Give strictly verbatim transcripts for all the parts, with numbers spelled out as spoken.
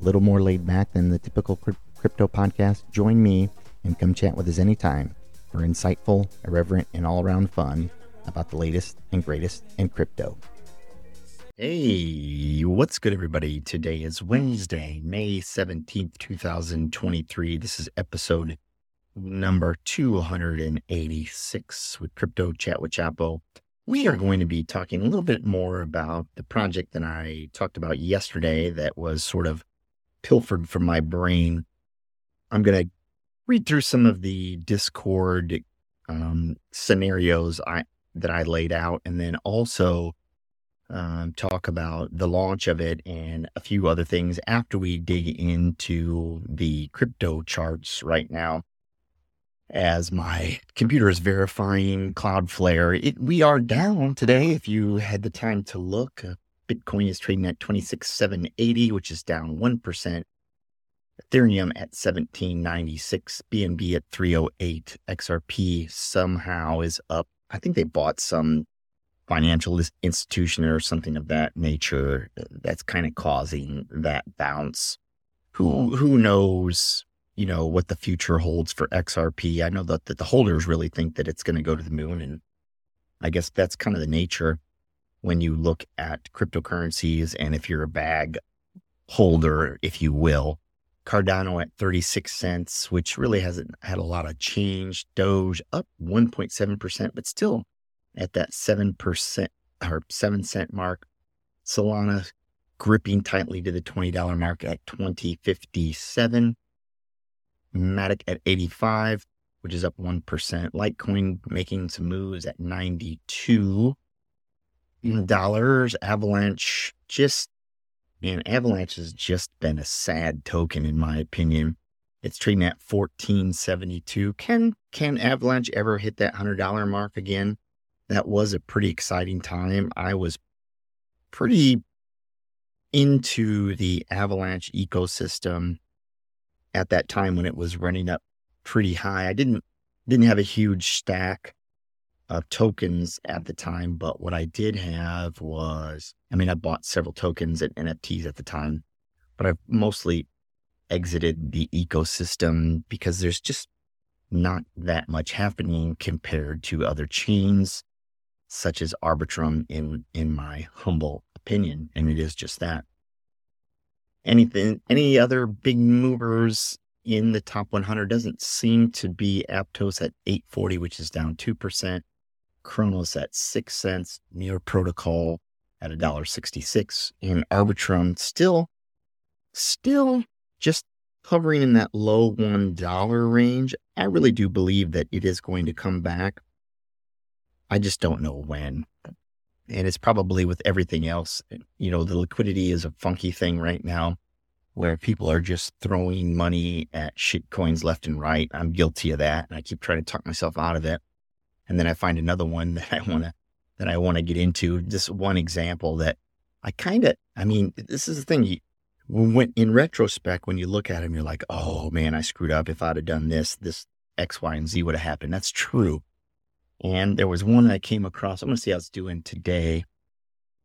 a little more laid back than the typical crypto podcast. Join me and come chat with us anytime for insightful, irreverent, and all-around fun about the latest and greatest in crypto. Hey, what's good, everybody? Today is Wednesday, May seventeenth, twenty twenty-three. This is episode number two eighty-six with Crypto Chat with Chapo. We are going to be talking a little bit more about the project that I talked about yesterday that was sort of pilfered from my brain. I'm going to read through some of the Discord um, scenarios I, that I laid out, and then also um, talk about the launch of it and a few other things after we dig into the crypto charts right now. As my computer is verifying Cloudflare, it, we are down today. If you had the time to look, uh, Bitcoin is trading at twenty-six thousand seven hundred eighty, which is down one percent. Ethereum at seventeen ninety-six, B N B at three oh eight, X R P somehow is up. I think they bought some financial institution or something of that nature that's kind of causing that bounce. Who who knows, you know, what the future holds for X R P. I know that, that the holders really think that it's going to go to the moon, and I guess that's kind of the nature when you look at cryptocurrencies, and if you're a bag holder, if you will. Cardano at thirty-six cents, which really hasn't had a lot of change. Doge up one point seven percent, but still at that seven percent or seven cent mark. Solana gripping tightly to the twenty dollar mark at twenty fifty-seven. Matic at eighty-five, which is up one percent. Litecoin making some moves at ninety-two dollars. Avalanche just Man, Avalanche has just been a sad token, in my opinion. It's trading at fourteen seventy-two. Can can Avalanche ever hit that one hundred dollar mark again? That was a pretty exciting time. I was pretty into the Avalanche ecosystem at that time when it was running up pretty high. I didn't didn't have a huge stack of tokens at the time, but what I did have was, I mean, I bought several tokens and N F Ts at the time, but I've mostly exited the ecosystem because there's just not that much happening compared to other chains such as Arbitrum, in in my humble opinion, and it is just that. Anything, any other big movers in the top one hundred doesn't seem to be. Aptos at eight forty, which is down two percent. Chronos at six cents, Neo protocol at one dollar sixty-six, and Arbitrum still, still just hovering in that low one dollar range. I really do believe that it is going to come back. I just don't know when. And it's probably with everything else. You know, the liquidity is a funky thing right now where people are just throwing money at shit coins left and right. I'm guilty of that, and I keep trying to talk myself out of it. And then I find another one that I want to, that I want to get into. Just one example that I kind of, I mean, this is the thing. You, when in retrospect, when you look at them, you're like, oh man, I screwed up. If I'd have done this, this X, Y, and Z would have happened. That's true. And there was one that I came across. I'm going to see how it's doing today.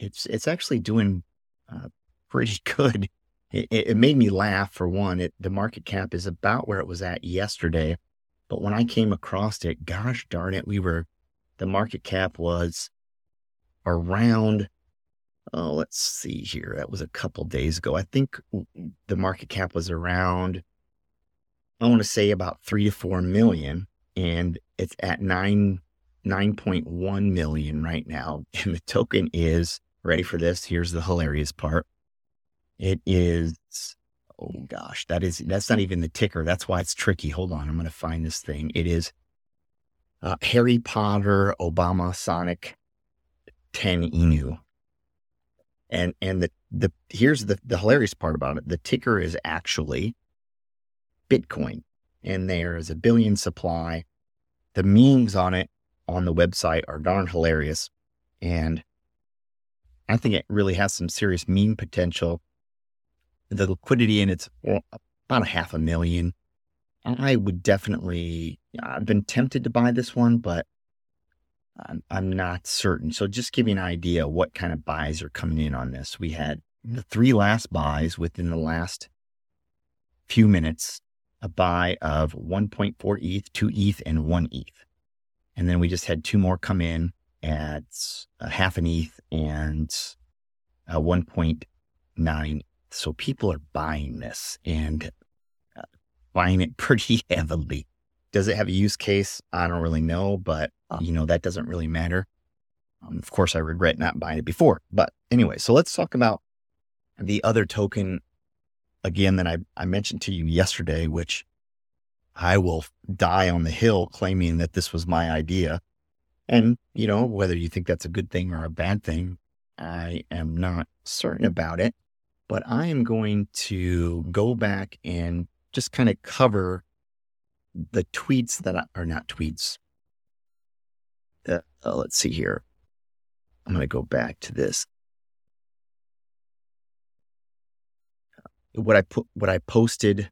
It's, it's actually doing uh, pretty good. It, it made me laugh, for one. It, the market cap is about where it was at yesterday. But when I came across it, gosh darn it, we were, the market cap was around, oh, let's see here. That was a couple days ago. I think the market cap was around, I want to say about three to four million. And it's at nine, nine point one million right now. And the token is, ready for this? Here's the hilarious part. It is, oh gosh, that is, that's not even the ticker. That's why it's tricky. Hold on. I'm going to find this thing. It is uh, Harry Potter, Obama, Sonic, ten Inu. And and the the here's the, the hilarious part about it. The ticker is actually Bitcoin, and there is a billion supply. The memes on it on the website are darn hilarious, and I think it really has some serious meme potential. The liquidity in it's well, about a half a million. I would definitely, I've been tempted to buy this one, but I'm, I'm not certain. So just give you an idea what kind of buys are coming in on this. We had the three last buys within the last few minutes, a buy of one point four E T H, two E T H, and one E T H. And then we just had two more come in at a half an E T H and a one point nine. So people are buying this and uh, buying it pretty heavily. Does it have a use case? I don't really know, but you know, that doesn't really matter. Um, of course, I regret not buying it before, but anyway, so let's talk about the other token again that I, I mentioned to you yesterday, which I will die on the hill claiming that this was my idea. And, you know, whether you think that's a good thing or a bad thing, I am not certain about it, but I am going to go back and just kind of cover the tweets that I, are not tweets. The, uh, let's see here. I'm going to go back to this. What I put, what I posted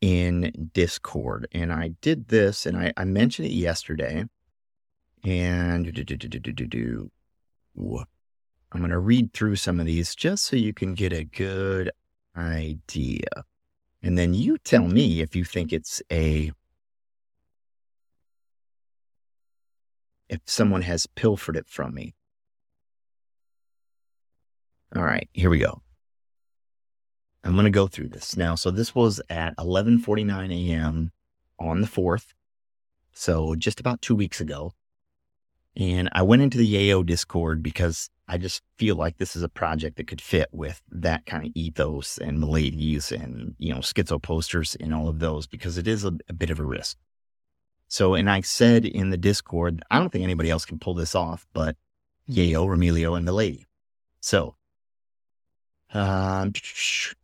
in Discord, and I did this, and I, I mentioned it yesterday. And do, do, do, do, do, do, do. I'm going to read through some of these just so you can get a good idea. And then you tell me if you think it's a, if someone has pilfered it from me. All right, here we go. I'm going to go through this now. So this was at eleven forty-nine a.m. on the fourth. So just about two weeks ago. And I went into the Yayo Discord because I just feel like this is a project that could fit with that kind of ethos and Milady's and, you know, schizo posters and all of those, because it is a, a bit of a risk. So, and I said in the Discord, I don't think anybody else can pull this off, but Yayo, Remilio, and Milady. So, um,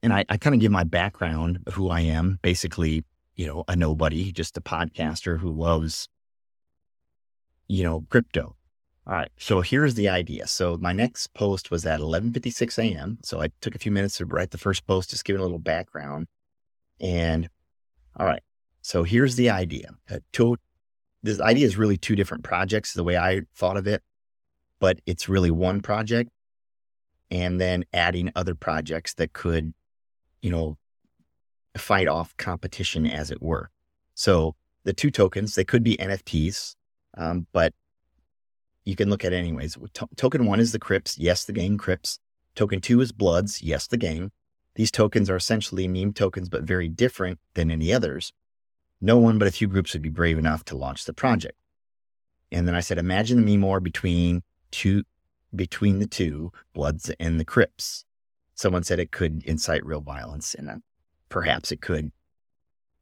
and I, I kind of give my background of who I am, basically, you know, a nobody, just a podcaster who loves, you know, crypto. All right. So here's the idea. So my next post was at eleven fifty-six a.m. So I took a few minutes to write the first post, just giving a little background. And all right. So here's the idea. Uh, two, this idea is really two different projects, the way I thought of it, but it's really one project and then adding other projects that could, you know, fight off competition, as it were. So the two tokens, they could be N F Ts, um, but you can look at it anyways. T- token one is the Crips. Yes, the gang Crips. Token two is Bloods. Yes, the gang. These tokens are essentially meme tokens, but very different than any others. No one but a few groups would be brave enough to launch the project. And then I said, imagine the meme war between two, between the two Bloods and the Crips. Someone said it could incite real violence, and uh, perhaps it could.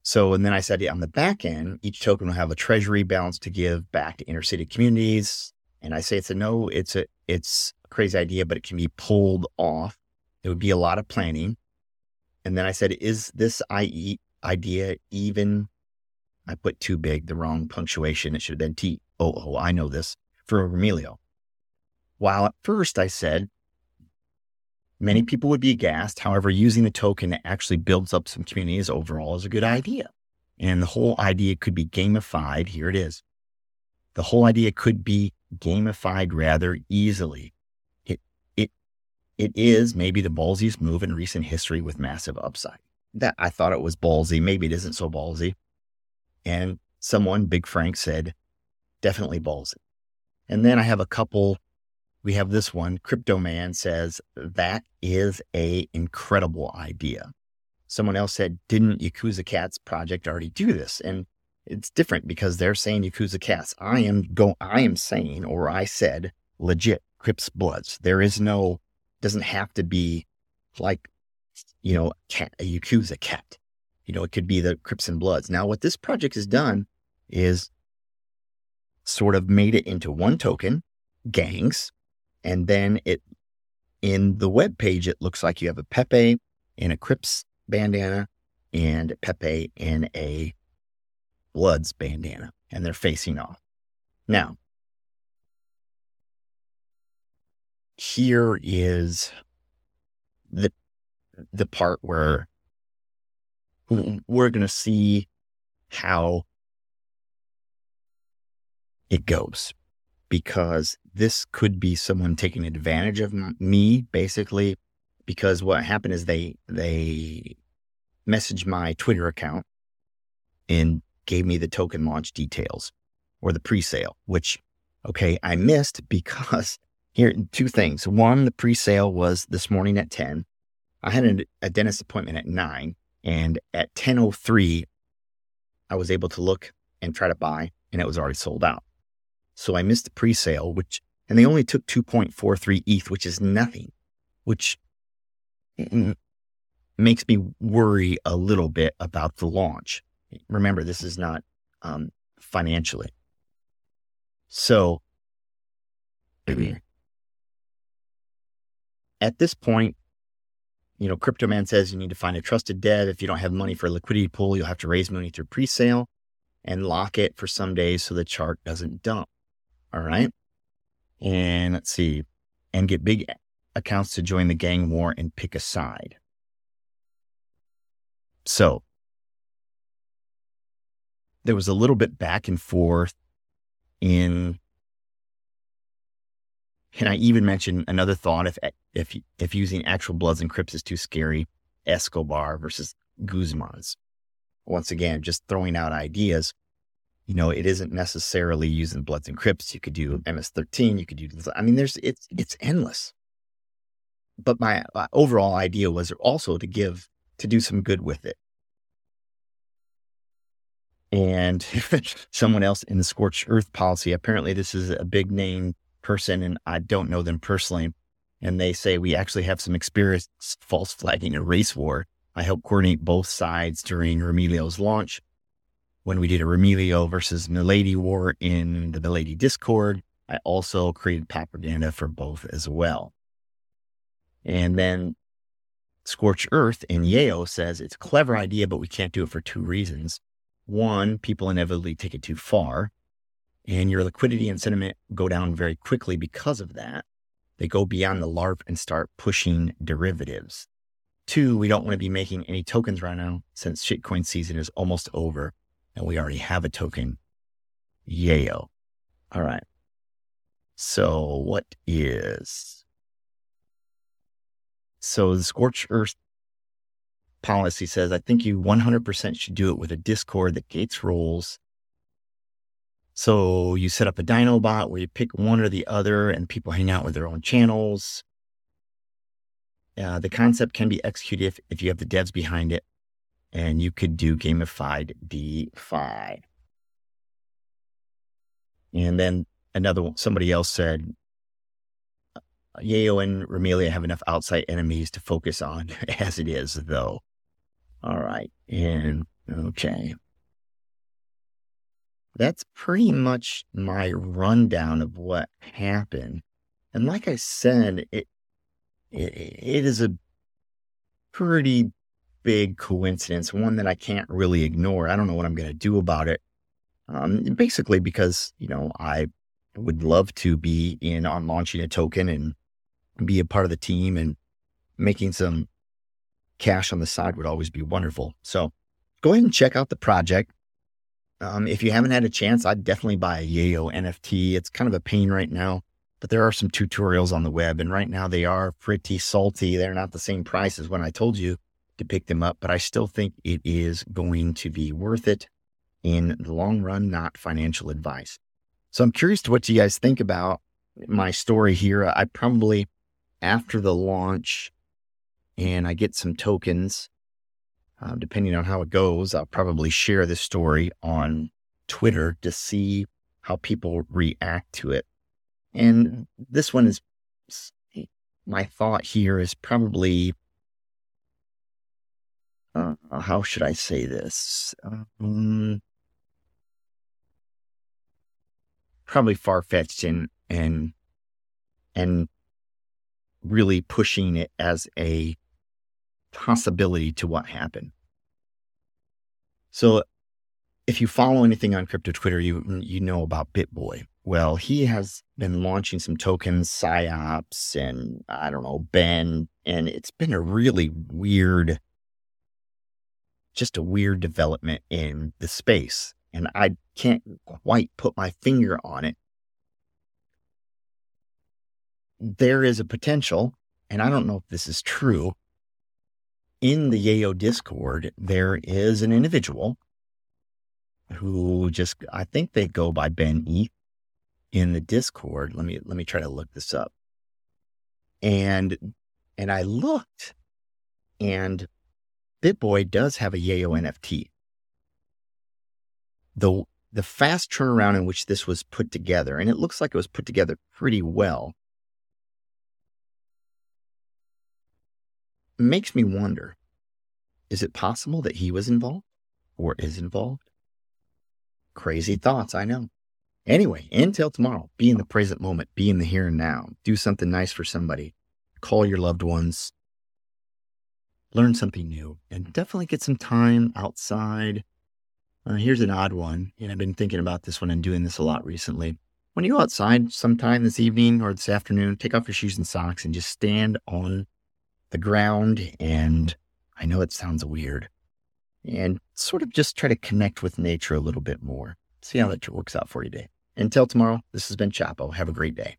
So, and then I said, yeah, on the back end, each token will have a treasury balance to give back to inner city communities. And I say, it's a no, it's a, it's a crazy idea, but it can be pulled off. It would be a lot of planning. And then I said, is this I E idea even, I put too big, the wrong punctuation. It should have been T. Oh, oh, I know this for Remilio. While at first I said, many people would be aghast. However, using the token that actually builds up some communities overall is a good idea. And the whole idea could be gamified. Here it is. The whole idea could be gamified rather easily. It it it is maybe the ballsiest move in recent history with massive upside. That I thought it was ballsy. Maybe it isn't so ballsy. And someone, Big Frank, said, definitely ballsy. And then I have a couple. We have this one. Crypto Man says, that is a incredible idea. Someone else said, didn't Yakuza Cats project already do this? And it's different because they're saying Yakuza Cats. I am go. I am saying, or I said, legit Crips Bloods. There is no, doesn't have to be like, you know, cat, a Yakuza Cat. You know, it could be the Crips and Bloods. Now, what this project has done is sort of made it into one token, gangs, and then it in the web page, it looks like you have a Pepe and a Crips bandana and a Pepe and a Bloods bandana, and they're facing off. Now, here is the the part where we're going to see how it goes, because this could be someone taking advantage of me, basically, because what happened is they they messaged my Twitter account and gave me the token launch details or the pre-sale, which, okay, I missed because here, two things. One, the pre-sale was this morning at ten. I had an, a dentist appointment at nine, and at ten oh three, I was able to look and try to buy, and it was already sold out. So I missed the pre-sale, which, and they only took two point four three E T H, which is nothing, which makes me worry a little bit about the launch. Remember, this is not um, financially. So at this point, you know, Cryptoman says you need to find a trusted dev. If you don't have money for a liquidity pool, you'll have to raise money through pre-sale and lock it for some days so the chart doesn't dump. All right. And let's see. And get big accounts to join the gang war and pick a side. So there was a little bit back and forth in, and I even mentioned another thought. If, if, if using actual Bloods and Crips is too scary, Escobar versus Guzman's. Once again, just throwing out ideas. You know, it isn't necessarily using Bloods and Crips. You could do M S thirteen. You could do, I mean, there's, it's, it's endless. But my uh, overall idea was also to give, to do some good with it. And someone else in the scorched earth policy, apparently this is a big name person and I don't know them personally. And they say, we actually have some experience false flagging a race war. I helped coordinate both sides during Remilio's launch. When we did a Remilio versus Milady war in the Milady Discord, I also created propaganda for both as well. And then Scorched Earth and Yayo says, it's a clever idea, but we can't do it for two reasons. One, people inevitably take it too far, and your liquidity and sentiment go down very quickly because of that. They go beyond the LARP and start pushing derivatives. Two, we don't want to be making any tokens right now since shitcoin season is almost over and we already have a token. Yayo. All right. So what is... So the Scorched Earth policy says, I think you one hundred percent should do it with a Discord that gates roles. So you set up a Dino bot where you pick one or the other and people hang out with their own channels. Uh, the concept can be executed if, if you have the devs behind it, and you could do gamified DeFi. And then another one, somebody else said, Yayo and Remilio have enough outside enemies to focus on as it is, though. All right. And okay. That's pretty much my rundown of what happened. And like I said, it it, it is a pretty big coincidence, one that I can't really ignore. I don't know what I'm going to do about it. Um, basically because, you know, I would love to be in on launching a token and be a part of the team, and making some cash on the side would always be wonderful. So go ahead and check out the project. Um, if you haven't had a chance, I'd definitely buy a Yayo N F T. It's kind of a pain right now, but there are some tutorials on the web, and right now they are pretty salty. They're not the same price as when I told you to pick them up, but I still think it is going to be worth it in the long run, not financial advice. So I'm curious to what you guys think about my story here. I probably, after the launch, and I get some tokens, uh, depending on how it goes, I'll probably share this story on Twitter to see how people react to it. And this one is, my thought here is probably, uh, how should I say this? Um, probably far-fetched and, and, and really pushing it as a possibility to what happened. So if you follow anything on crypto Twitter, you you know about BitBoy. Well, he has been launching some tokens, PsyOps, and I don't know, Ben, and it's been a really weird, just a weird development in the space. And I can't quite put my finger on it. There is a potential, and I don't know if this is true, in the Yayo Discord, there is an individual who just, I think they go by Ben E in the Discord. Let me, let me try to look this up. And, and I looked, and BitBoy does have a Yayo N F T. The, the fast turnaround in which this was put together, and it looks like it was put together pretty well, makes me wonder, is it possible that he was involved or is involved? Crazy thoughts, I know. Anyway, until tomorrow, be in the present moment, be in the here and now, do something nice for somebody, call your loved ones, learn something new, and definitely get some time outside. Uh, here's an odd one, and I've been thinking about this one and doing this a lot recently. When you go outside sometime this evening or this afternoon, take off your shoes and socks and just stand on the ground, and I know it sounds weird, and sort of just try to connect with nature a little bit more. See how that works out for you today. Until tomorrow, this has been Chapo. Have a great day.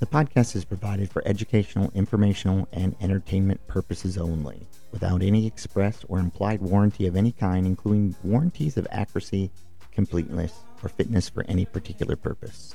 The podcast is provided for educational, informational, and entertainment purposes only, without any express or implied warranty of any kind, including warranties of accuracy, completeness, or fitness for any particular purpose.